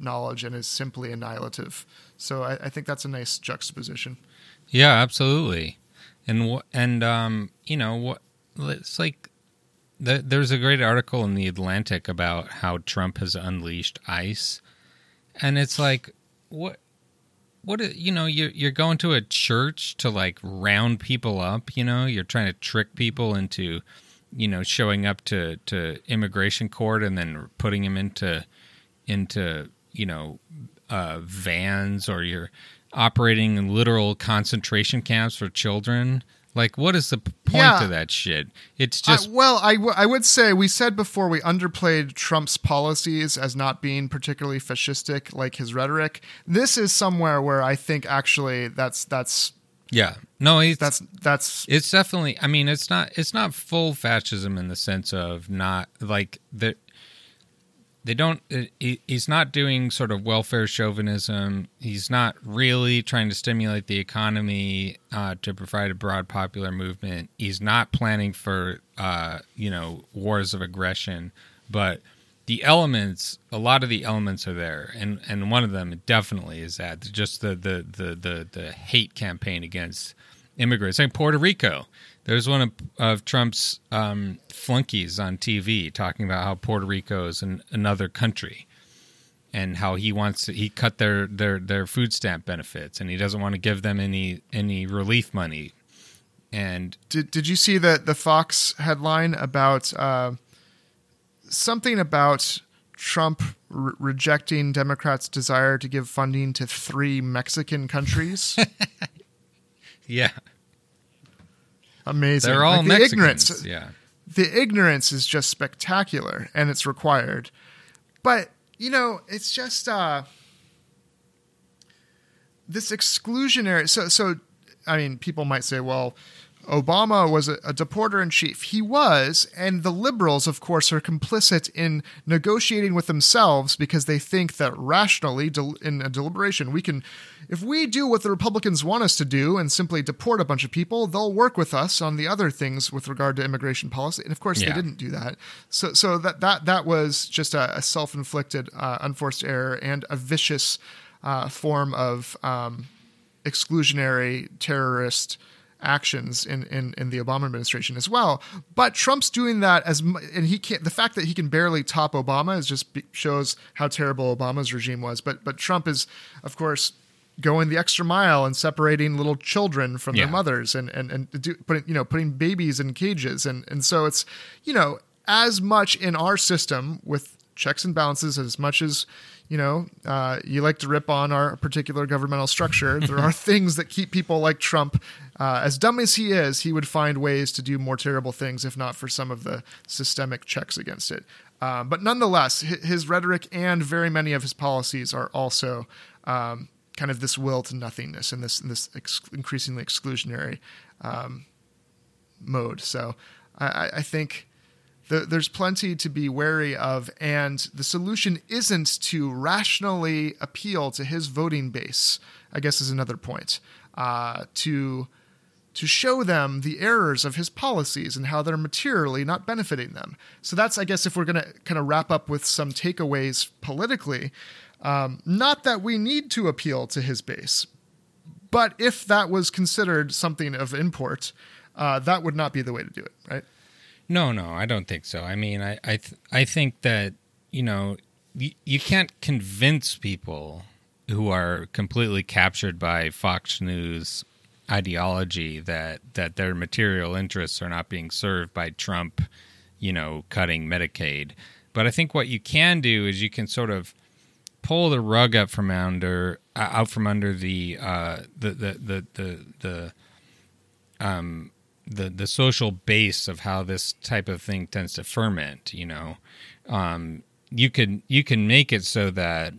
knowledge and is simply annihilative. So I think that's a nice juxtaposition. Yeah, absolutely. It's like there's a great article in The Atlantic about how Trump has unleashed ICE. And it's like, what you know, you're going to a church to like round people up, you know, you're trying to trick people into, you know, showing up to immigration court and then putting them into you know, vans, or you're operating in literal concentration camps for children. Like, what is the point of that shit? It's just... I would say, we said before, we underplayed Trump's policies as not being particularly fascistic, like his rhetoric. This is somewhere where I think, actually, that's... Yeah. No, it's definitely... I mean, it's not full fascism in the sense of not... Like, they don't... He's not doing sort of welfare chauvinism. He's not really trying to stimulate the economy to provide a broad popular movement. He's not planning for, you know, wars of aggression. But the elements, a lot of the elements are there. And one of them definitely is that. Just the hate campaign against immigrants. Like Puerto Rico. There's one of Trump's flunkies on TV talking about how Puerto Rico is another country and how he cut their food stamp benefits, and he doesn't want to give them any relief money. And did you see the Fox headline about something about Trump rejecting Democrats' desire to give funding to 3 Mexican countries? Yeah. Amazing. They're all like Mexicans. The ignorance is just spectacular, and it's required. But, you know, it's just this exclusionary. So, I mean, people might say, well, Obama was a deporter-in-chief. He was, and the liberals, of course, are complicit in negotiating with themselves because they think that rationally, in a deliberation, we can, if we do what the Republicans want us to do and simply deport a bunch of people, they'll work with us on the other things with regard to immigration policy. And of course, they didn't do that. So that was just a self-inflicted, unforced error and a vicious form of exclusionary terrorist actions in the Obama administration as well. But Trump's doing that and he can't. The fact that he can barely top Obama is just shows how terrible Obama's regime was. But Trump is, of course, going the extra mile and separating little children from their mothers and putting babies in cages and so it's as much in our system with checks and balances as much as. You like to rip on our particular governmental structure. There are things that keep people like Trump, as dumb as he is, he would find ways to do more terrible things, if not for some of the systemic checks against it. But nonetheless, his rhetoric and very many of his policies are also kind of this will to nothingness and this increasingly exclusionary mode. So I think... There's plenty to be wary of, and the solution isn't to rationally appeal to his voting base, I guess is another point, to show them the errors of his policies and how they're materially not benefiting them. So that's, I guess, if we're going to kind of wrap up with some takeaways politically, not that we need to appeal to his base, but if that was considered something of import, that would not be the way to do it, right? No, I don't think so. I mean, I think that, you can't convince people who are completely captured by Fox News ideology that their material interests are not being served by Trump, cutting Medicaid. But I think what you can do is you can sort of pull the rug up from under the social base of how this type of thing tends to ferment, you can make it so that,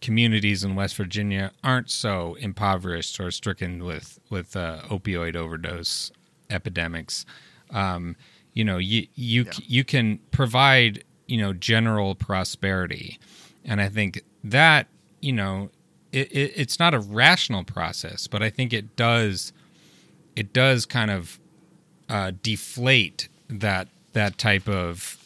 communities in West Virginia aren't so impoverished or stricken with opioid overdose epidemics. You can provide, general prosperity. And I think that, it's not a rational process, but I think it does kind of deflate that type of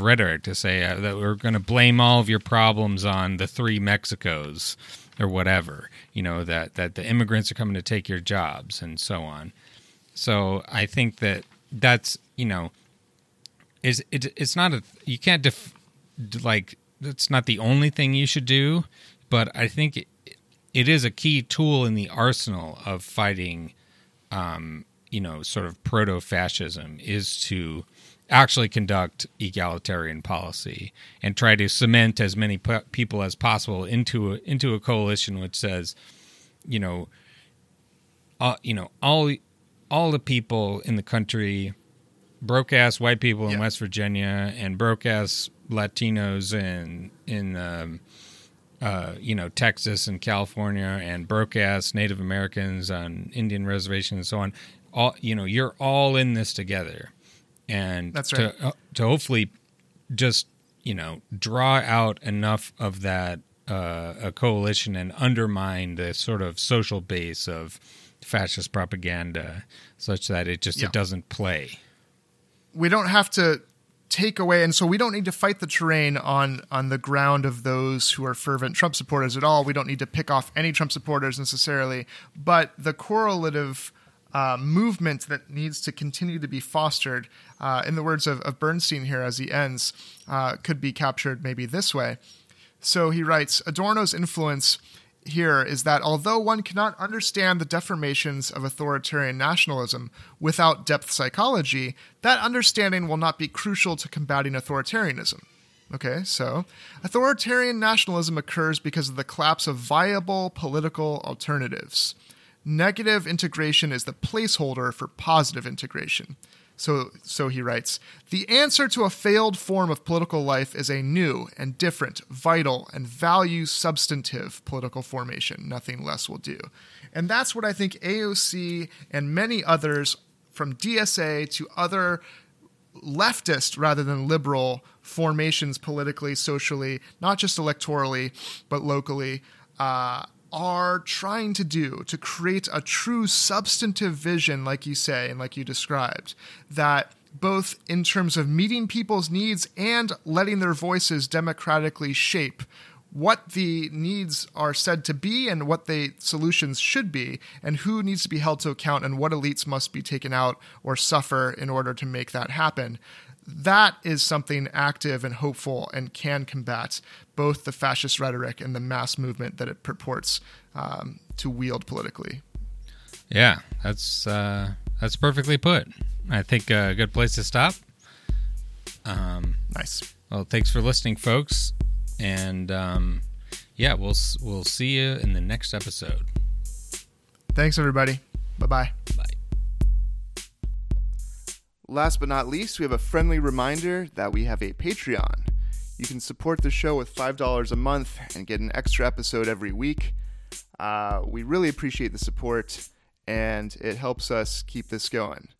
rhetoric to say that we're going to blame all of your problems on the three Mexicos or whatever, that the immigrants are coming to take your jobs and so on. So I think that's it's not you can't that's not the only thing you should do, but I think it is a key tool in the arsenal of fighting. Sort of proto-fascism is to actually conduct egalitarian policy and try to cement as many people as possible into a coalition which says, all the people in the country, broke-ass white people in West Virginia and broke-ass Latinos in Texas and California and broke-ass Native Americans on Indian reservations and so on. You're all in this together. And that's right. To hopefully just, draw out enough of that a coalition and undermine the sort of social base of fascist propaganda such that it just it doesn't play. We don't have to... take away, and so we don't need to fight the terrain on the ground of those who are fervent Trump supporters at all. We don't need to pick off any Trump supporters necessarily, but the correlative movement that needs to continue to be fostered, in the words of Bernstein here as he ends, could be captured maybe this way. So he writes, Adorno's influence here is that although one cannot understand the deformations of authoritarian nationalism without depth psychology, that understanding will not be crucial to combating authoritarianism. Okay, so authoritarian nationalism occurs because of the collapse of viable political alternatives. Negative integration is the placeholder for positive integration. So he writes, the answer to a failed form of political life is a new and different, vital and value-substantive political formation. Nothing less will do. And that's what I think AOC and many others, from DSA to other leftist rather than liberal formations politically, socially, not just electorally, but locally, are trying to do to create a true substantive vision, like you say and like you described, that both in terms of meeting people's needs and letting their voices democratically shape what the needs are said to be and what the solutions should be and who needs to be held to account and what elites must be taken out or suffer in order to make that happen. That is something active and hopeful and can combat both the fascist rhetoric and the mass movement that it purports to wield politically. Yeah, that's perfectly put. I think a good place to stop. Nice. Well, thanks for listening, folks. And we'll see you in the next episode. Thanks, everybody. Bye-bye. Bye. Last but not least, we have a friendly reminder that we have a Patreon. You can support the show with $5 a month and get an extra episode every week. We really appreciate the support, and it helps us keep this going.